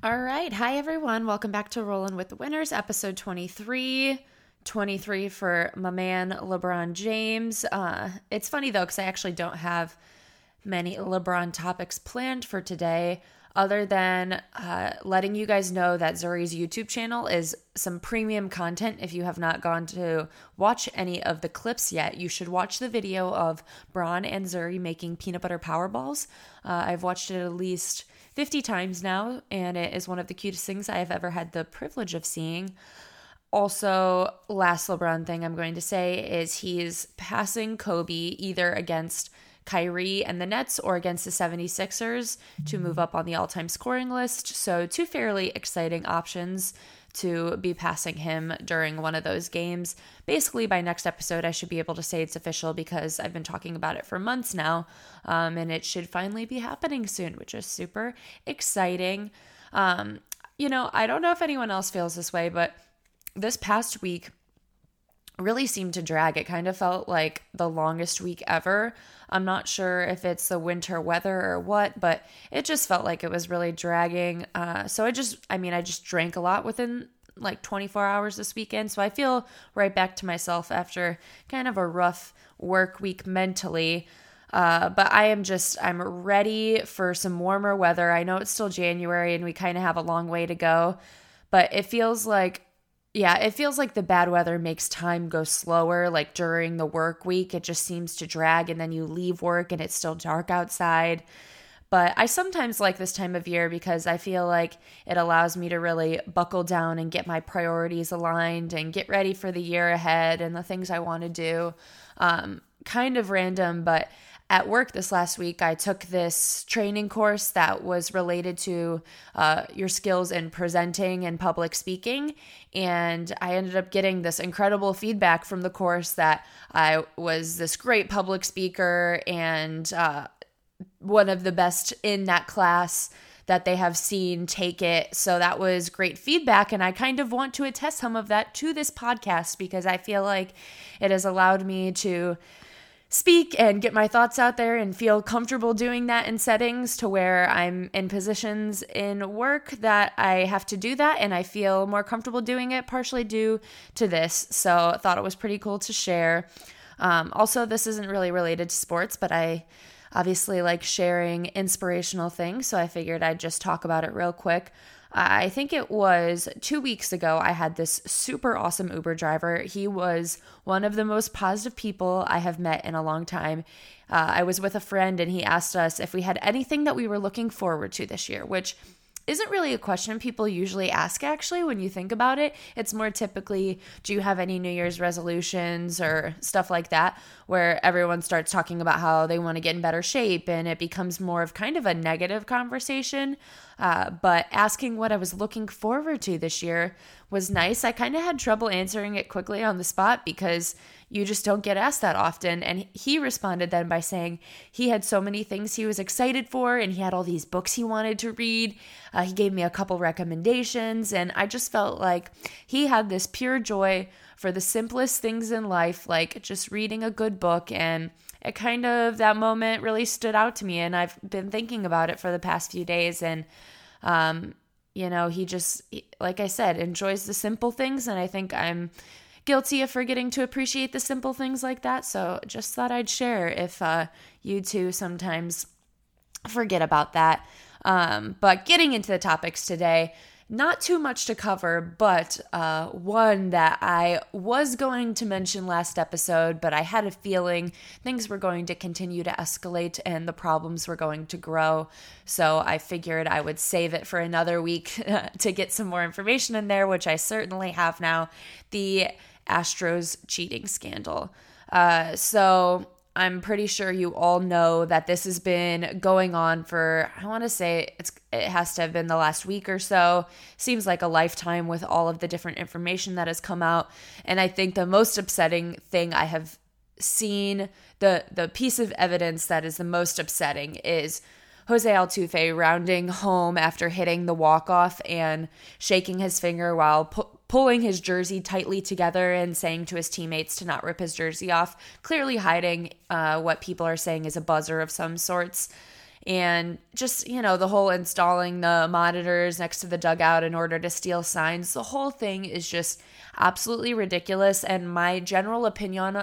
All right. Hi, everyone. Welcome back to Rolling with the Winners, episode 23. 23 for my man, LeBron James. It's funny, though, because I actually don't have many LeBron topics planned for today, other than letting you guys know that Zuri's YouTube channel is some premium content. If you have not gone to watch any of the clips yet, you should watch the video of Bron and Zuri making peanut butter power balls. I've watched it at least 50 times now, and it is one of the cutest things I have ever had the privilege of seeing. Also, last LeBron thing I'm going to say is he's passing Kobe either against Kyrie and the Nets or against the 76ers to move up on the all-time scoring list. So two fairly exciting options to be passing him during one of those games. Basically, by next episode, I should be able to say it's official because I've been talking about it for months now, and it should finally be happening soon, which is super exciting. You know, I don't know if anyone else feels this way, but this past week really seemed to drag. It kind of felt like the longest week ever. I'm not sure if it's the winter weather or what, but it just felt like it was really dragging. So I just drank a lot within like 24 hours this weekend. So I feel right back to myself after kind of a rough work week mentally. But I'm ready for some warmer weather. I know it's still January and we kind of have a long way to go, but it feels like the bad weather makes time go slower. Like during the work week, it just seems to drag, and then you leave work and it's still dark outside. But I sometimes like this time of year because I feel like it allows me to really buckle down and get my priorities aligned and get ready for the year ahead and the things I want to do. Kind of random, but at work this last week, I took this training course that was related to your skills in presenting and public speaking, and I ended up getting this incredible feedback from the course that I was this great public speaker and one of the best in that class that they have seen take it. So that was great feedback, and I kind of want to attest some of that to this podcast because I feel like it has allowed me to speak and get my thoughts out there and feel comfortable doing that in settings to where I'm in positions in work that I have to do that, and I feel more comfortable doing it partially due to this. So I thought it was pretty cool to share. Also, this isn't really related to sports, but I obviously like sharing inspirational things, so I figured I'd just talk about it real quick. I think it was 2 weeks ago, I had this super awesome Uber driver. He was one of the most positive people I have met in a long time. I was with a friend and he asked us if we had anything that we were looking forward to this year, which isn't really a question people usually ask, actually, when you think about it. It's more typically, do you have any New Year's resolutions or stuff like that, where everyone starts talking about how they want to get in better shape and it becomes more of kind of a negative conversation. But asking what I was looking forward to this year was nice. I kind of had trouble answering it quickly on the spot because you just don't get asked that often. And he responded then by saying he had so many things he was excited for and he had all these books he wanted to read. He gave me a couple recommendations, and I just felt like he had this pure joy for the simplest things in life, like just reading a good book. And it kind of, that moment really stood out to me, and I've been thinking about it for the past few days. And, you know, he just, like I said, enjoys the simple things, and I think I'm guilty of forgetting to appreciate the simple things like that. So just thought I'd share if you two sometimes forget about that. But getting into the topics today, not too much to cover, but one that I was going to mention last episode, but I had a feeling things were going to continue to escalate and the problems were going to grow. So I figured I would save it for another week to get some more information in there, which I certainly have now. The Astros cheating scandal. So I'm pretty sure you all know that this has been going on for, I want to say it has to have been the last week or so. Seems like a lifetime with all of the different information that has come out. And I think the most upsetting thing I have seen, the piece of evidence that is the most upsetting, is Jose Altuve rounding home after hitting the walk-off and shaking his finger while pulling his jersey tightly together and saying to his teammates to not rip his jersey off, clearly hiding what people are saying is a buzzer of some sorts. And just, you know, the whole installing the monitors next to the dugout in order to steal signs, the whole thing is just absolutely ridiculous. And my general opinion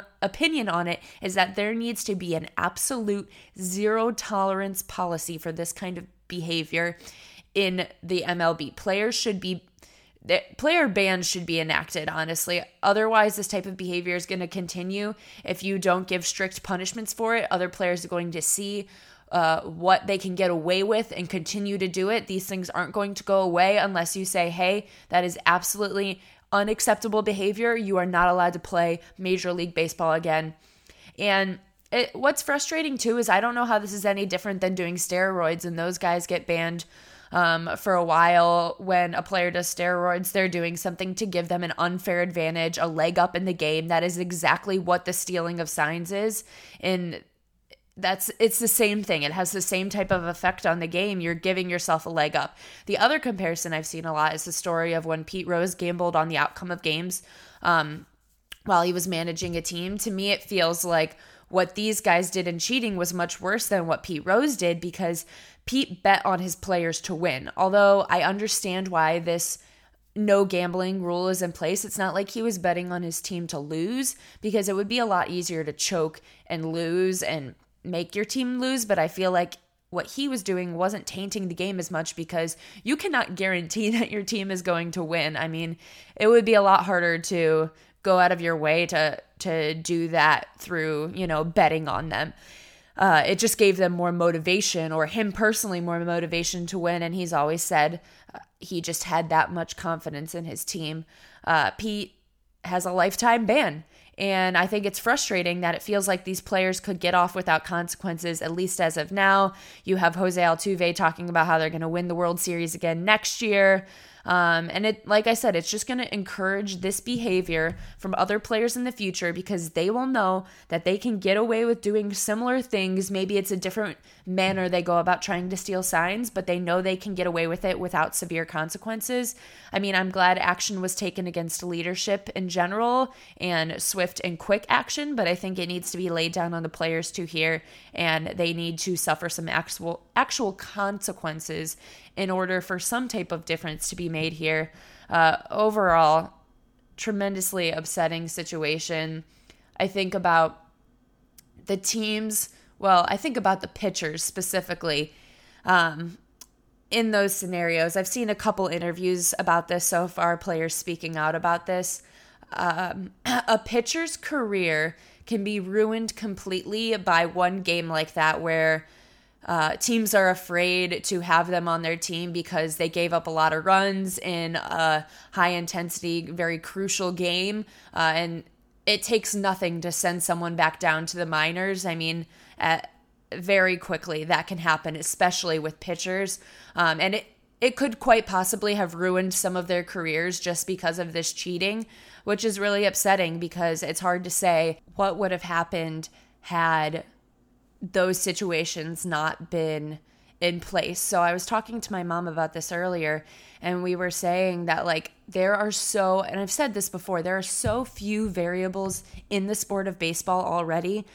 on it is that there needs to be an absolute zero tolerance policy for this kind of behavior in the MLB. Player bans should be enacted, honestly. Otherwise, this type of behavior is going to continue. If you don't give strict punishments for it, other players are going to see what they can get away with and continue to do it. These things aren't going to go away unless you say, hey, that is absolutely unacceptable behavior. You are not allowed to play Major League Baseball again. And what's frustrating, too, is I don't know how this is any different than doing steroids, and those guys get banned for a while. When a player does steroids, they're doing something to give them an unfair advantage, a leg up in the game. That is exactly what the stealing of signs is. And it's the same thing. It has the same type of effect on the game. You're giving yourself a leg up. The other comparison I've seen a lot is the story of when Pete Rose gambled on the outcome of games while he was managing a team. To me, it feels like what these guys did in cheating was much worse than what Pete Rose did, because Pete bet on his players to win. Although I understand why this no gambling rule is in place, it's not like he was betting on his team to lose, because it would be a lot easier to choke and lose and make your team lose. But I feel like what he was doing wasn't tainting the game as much, because you cannot guarantee that your team is going to win. I mean, it would be a lot harder to go out of your way to do that through, you know, betting on them. It just gave them more motivation, or him personally more motivation to win. And he's always said he just had that much confidence in his team. Pete has a lifetime ban. And I think it's frustrating that it feels like these players could get off without consequences, at least as of now. You have Jose Altuve talking about how they're going to win the World Series again next year. And it, like I said, it's just going to encourage this behavior from other players in the future, because they will know that they can get away with doing similar things. Maybe it's a different manner they go about trying to steal signs, but they know they can get away with it without severe consequences. I mean, I'm glad action was taken against leadership in general, and swift and quick action, but I think it needs to be laid down on the players too here, and they need to suffer some actual consequences in order for some type of difference to be made here. Overall, tremendously upsetting situation. I think about the teams, well, I think about the pitchers specifically in those scenarios. I've seen a couple interviews about this so far, players speaking out about this. A pitcher's career can be ruined completely by one game like that, where teams are afraid to have them on their team because they gave up a lot of runs in a high-intensity, very crucial game, and it takes nothing to send someone back down to the minors. I mean, very quickly that can happen, especially with pitchers, and it could quite possibly have ruined some of their careers just because of this cheating, which is really upsetting, because it's hard to say what would have happened had those situations not been in place. So I was talking to my mom about this earlier, and we were saying that, like, and I've said this before, there are so few variables in the sport of baseball already.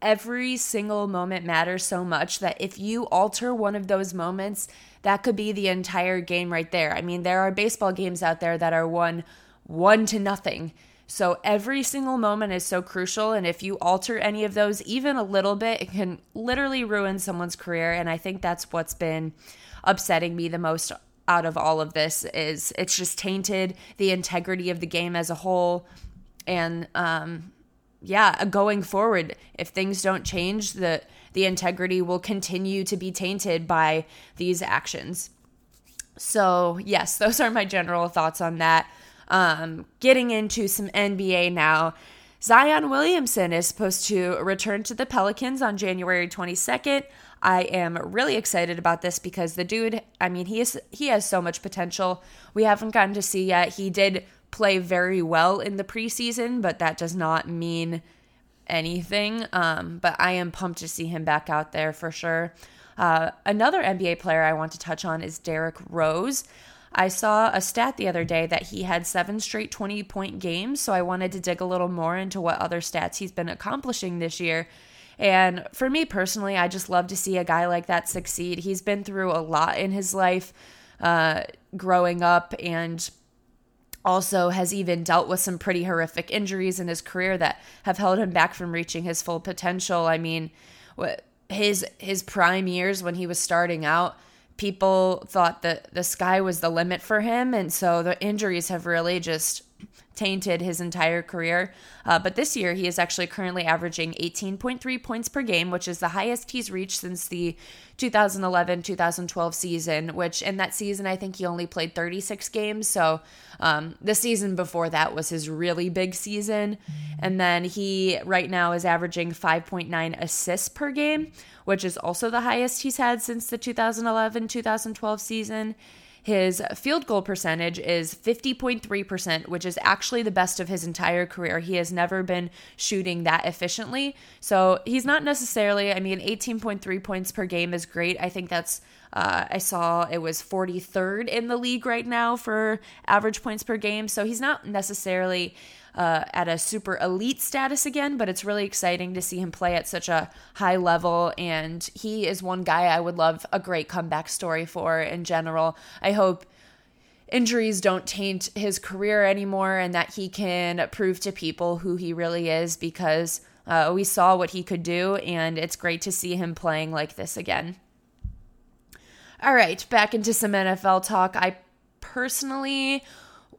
Every single moment matters so much that if you alter one of those moments, that could be the entire game right there. I mean, there are baseball games out there that are won 1-0. So every single moment is so crucial, and if you alter any of those even a little bit, it can literally ruin someone's career. And I think that's what's been upsetting me the most out of all of this, is it's just tainted the integrity of the game as a whole. And yeah, going forward, if things don't change, the integrity will continue to be tainted by these actions. So yes, those are my general thoughts on that. Getting into some NBA now. Zion Williamson is supposed to return to the Pelicans on January 22nd. I am really excited about this because the dude, I mean, he has so much potential. We haven't gotten to see yet. He did play very well in the preseason, but that does not mean anything. But I am pumped to see him back out there for sure. Another NBA player I want to touch on is Derrick Rose. I saw a stat the other day that he had 7 straight 20-point games, so I wanted to dig a little more into what other stats he's been accomplishing this year. And for me personally, I just love to see a guy like that succeed. He's been through a lot in his life growing up, and also has even dealt with some pretty horrific injuries in his career that have held him back from reaching his full potential. I mean, his prime years when he was starting out, people thought that the sky was the limit for him, and so the injuries have really just tainted his entire career. But this year, he is actually currently averaging 18.3 points per game, which is the highest he's reached since the 2011-2012 season, which in that season, I think he only played 36 games. So the season before that was his really big season. And then he right now is averaging 5.9 assists per game, which is also the highest he's had since the 2011-2012 season. His field goal percentage is 50.3%, which is actually the best of his entire career. He has never been shooting that efficiently. So he's not necessarily, 18.3 points per game is great. I think that's, I saw it was 43rd in the league right now for average points per game. So he's not necessarily at a super elite status again, but it's really exciting to see him play at such a high level. And he is one guy I would love a great comeback story for in general. I hope injuries don't taint his career anymore and that he can prove to people who he really is, because we saw what he could do, and it's great to see him playing like this again. All right, back into some NFL talk. I personally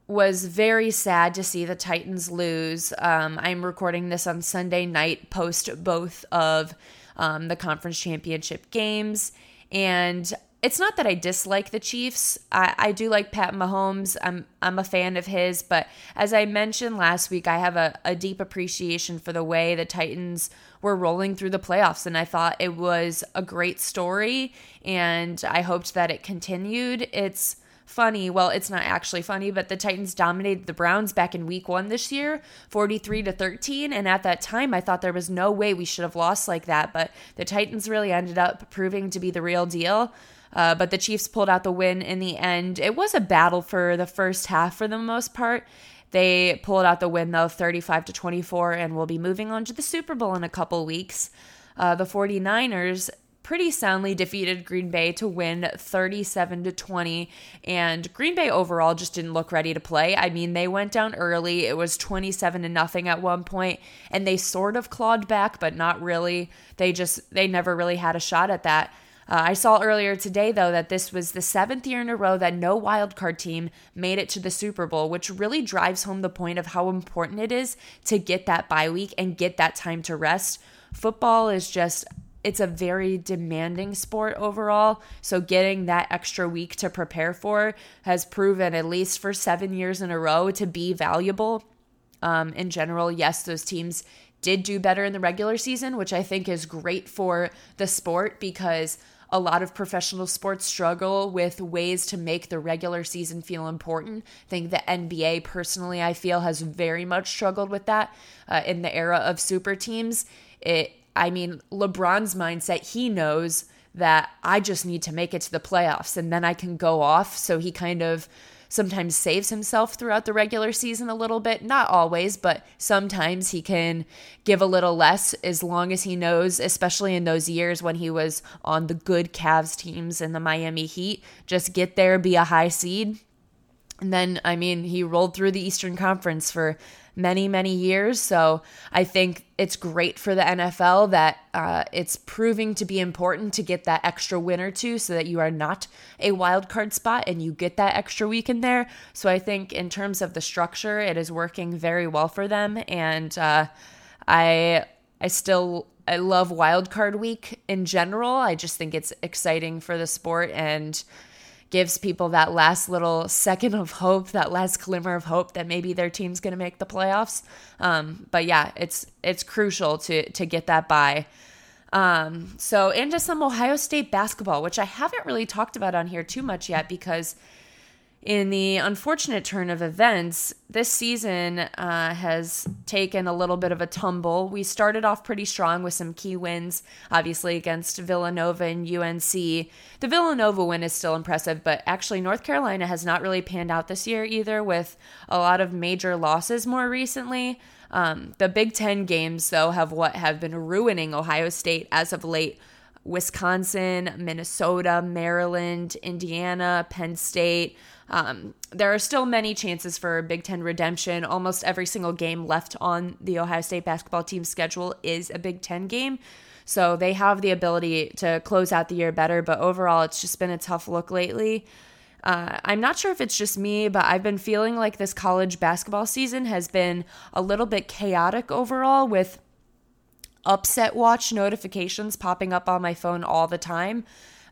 was very sad to see the Titans lose. I'm recording this on Sunday night post both of the conference championship games. And it's not that I dislike the Chiefs. I do like Pat Mahomes. I'm a fan of his. But as I mentioned last week, I have a deep appreciation for the way the Titans were rolling through the playoffs. And I thought it was a great story. And I hoped that it continued. It's funny. Well, it's not actually funny, but the Titans dominated the Browns back in week one this year, 43-13. And at that time, I thought there was no way we should have lost like that. But the Titans really ended up proving to be the real deal. But the Chiefs pulled out the win in the end. It was a battle for the first half for the most part. They pulled out the win, though, 35-24, and will be moving on to the Super Bowl in a couple weeks. The 49ers pretty soundly defeated Green Bay to win 37-20, and Green Bay overall just didn't look ready to play. I mean, they went down early. It was 27-0 at one point, and they sort of clawed back, but not really. They never really had a shot at that. I saw earlier today, though, that this was the seventh year in a row that no wildcard team made it to the Super Bowl, which really drives home the point of how important it is to get that bye week and get that time to rest. Football is just, it's a very demanding sport overall, so getting that extra week to prepare for has proven, at least for 7 years in a row, to be valuable. In general, yes, those teams did do better in the regular season, which I think is great for the sport, because a lot of professional sports struggle with ways to make the regular season feel important. I think the NBA, personally, I feel has very much struggled with that in the era of super teams. LeBron's mindset, he knows that I just need to make it to the playoffs and then I can go off. So he kind of sometimes saves himself throughout the regular season a little bit. Not always, but sometimes he can give a little less as long as he knows, especially in those years when he was on the good Cavs teams and the Miami Heat, just get there, be a high seed. And then, he rolled through the Eastern Conference for many, many years. So I think it's great for the NFL that it's proving to be important to get that extra win or two so that you are not a wild card spot and you get that extra week in there. So I think in terms of the structure, it is working very well for them. And I love wild card week in general. I just think it's exciting for the sport and gives people that last little second of hope, that last glimmer of hope that maybe their team's going to make the playoffs. But yeah, it's crucial to get that bye. So into some Ohio State basketball, which I haven't really talked about on here too much yet because In the unfortunate turn of events, this season has taken a little bit of a tumble. We started off pretty strong with some key wins, obviously against Villanova and UNC. The Villanova win is still impressive, but actually North Carolina has not really panned out this year either, with a lot of major losses more recently. The Big Ten games, though, have been ruining Ohio State as of late. Wisconsin, Minnesota, Maryland, Indiana, Penn State. There are still many chances for Big Ten redemption. Almost every single game left on the Ohio State basketball team's schedule is a Big Ten game. So they have the ability to close out the year better, but overall it's just been a tough look lately. I'm not sure if it's just me, but I've been feeling like this college basketball season has been a little bit chaotic overall, with upset watch notifications popping up on my phone all the time.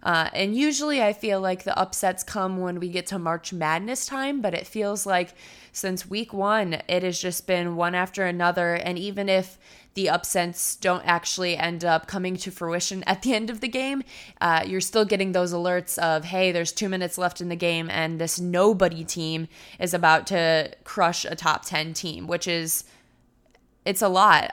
And usually I feel like the upsets come when we get to March Madness time, but it feels like since week one, it has just been one after another. And even if the upsets don't actually end up coming to fruition at the end of the game, you're still getting those alerts of, hey, there's 2 minutes left in the game and this nobody team is about to crush a top 10 team, which is... it's a lot.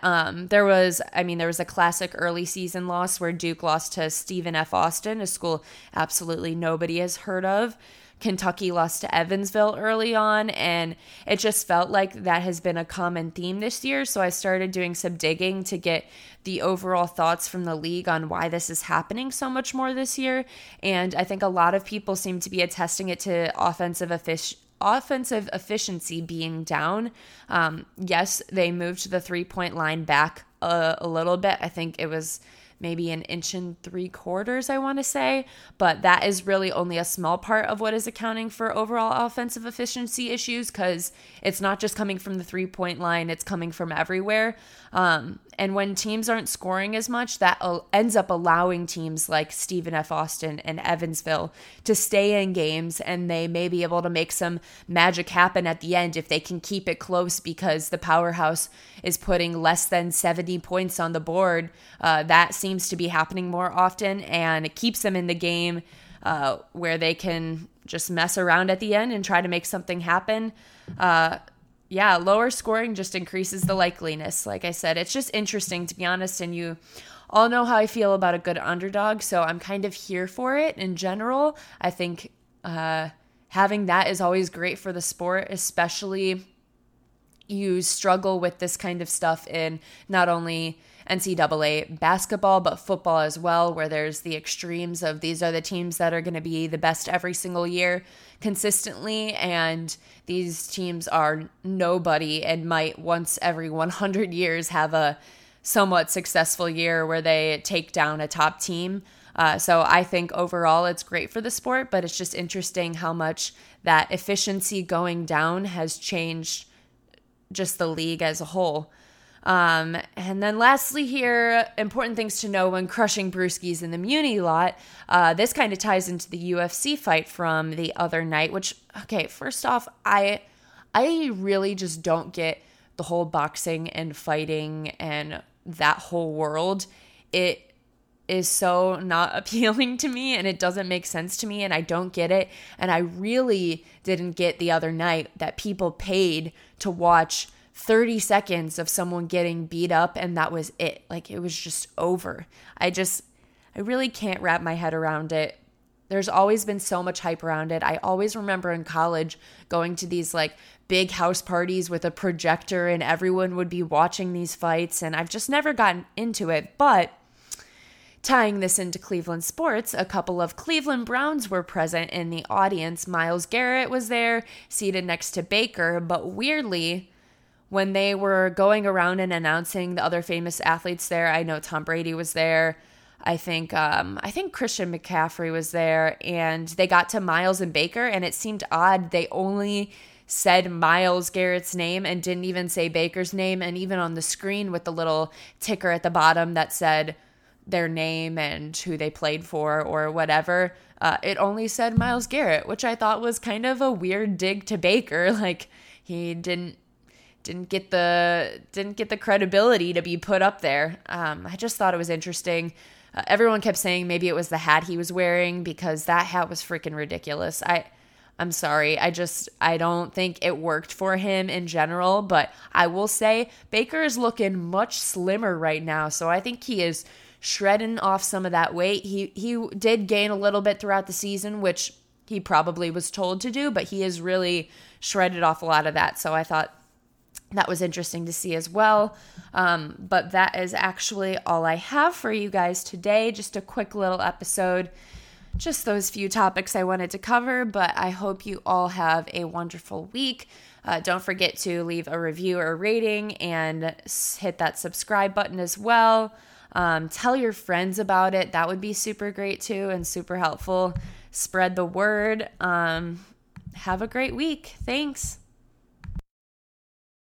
There was a classic early season loss where Duke lost to Stephen F. Austin, a school absolutely nobody has heard of. Kentucky lost to Evansville early on, and it just felt like that has been a common theme this year. So I started doing some digging to get the overall thoughts from the league on why this is happening so much more this year. And I think a lot of people seem to be attesting it to offensive efficiency being down. Yes, they moved the three-point line back a little bit. I think it was maybe an inch and 3/4, I want to say, but that is really only a small part of what is accounting for overall offensive efficiency issues, because it's not just coming from the three-point line, it's coming from everywhere. And when teams aren't scoring as much, that ends up allowing teams like Stephen F. Austin and Evansville to stay in games, and they may be able to make some magic happen at the end if they can keep it close, because the powerhouse is putting less than 70 points on the board. That seems to be happening more often, and it keeps them in the game where they can just mess around at the end and try to make something happen. Yeah, lower scoring just increases the likeliness. Like I said, it's just interesting, to be honest, and you all know how I feel about a good underdog, so I'm kind of here for it in general. I think having that is always great for the sport, especially you struggle with this kind of stuff in not only NCAA basketball, but football as well, where there's the extremes of these are the teams that are going to be the best every single year consistently, and these teams are nobody and might once every 100 years have a somewhat successful year where they take down a top team. So I think overall it's great for the sport, but it's just interesting how much that efficiency going down has changed just the league as a whole. And then lastly here, important things to know when crushing brewskis in the Muni lot. This kind of ties into the UFC fight from the other night, which, okay, first off, I really just don't get the whole boxing and fighting and that whole world. It is so not appealing to me, and it doesn't make sense to me, and I don't get it. And I really didn't get the other night that people paid to watch 30 seconds of someone getting beat up, and that was it. Like, it was just over. I really can't wrap my head around it. There's always been so much hype around it. I always remember in college going to these like big house parties with a projector, and everyone would be watching these fights, and I've just never gotten into it. But tying this into Cleveland sports, a couple of Cleveland Browns were present in the audience. Myles Garrett was there, seated next to Baker, but weirdly, when they were going around and announcing the other famous athletes there, I know Tom Brady was there. I think Christian McCaffrey was there, and they got to Myles and Baker, and it seemed odd they only said Myles Garrett's name and didn't even say Baker's name. And even on the screen with the little ticker at the bottom that said their name and who they played for or whatever, it only said Myles Garrett, which I thought was kind of a weird dig to Baker. Like, he didn't get the credibility to be put up there. I just thought it was interesting. Everyone kept saying maybe it was the hat he was wearing, because that hat was freaking ridiculous. I I'm sorry. I don't think it worked for him in general, but I will say Baker is looking much slimmer right now. So I think he is shredding off some of that weight. He did gain a little bit throughout the season, which he probably was told to do, but he has really shredded off a lot of that. So I thought that was interesting to see as well. But that is actually all I have for you guys today. Just a quick little episode. Just those few topics I wanted to cover, but I hope you all have a wonderful week. Don't forget to leave a review or a rating and hit that subscribe button as well. Tell your friends about it. That would be super great too and super helpful. Spread the word. Have a great week. Thanks.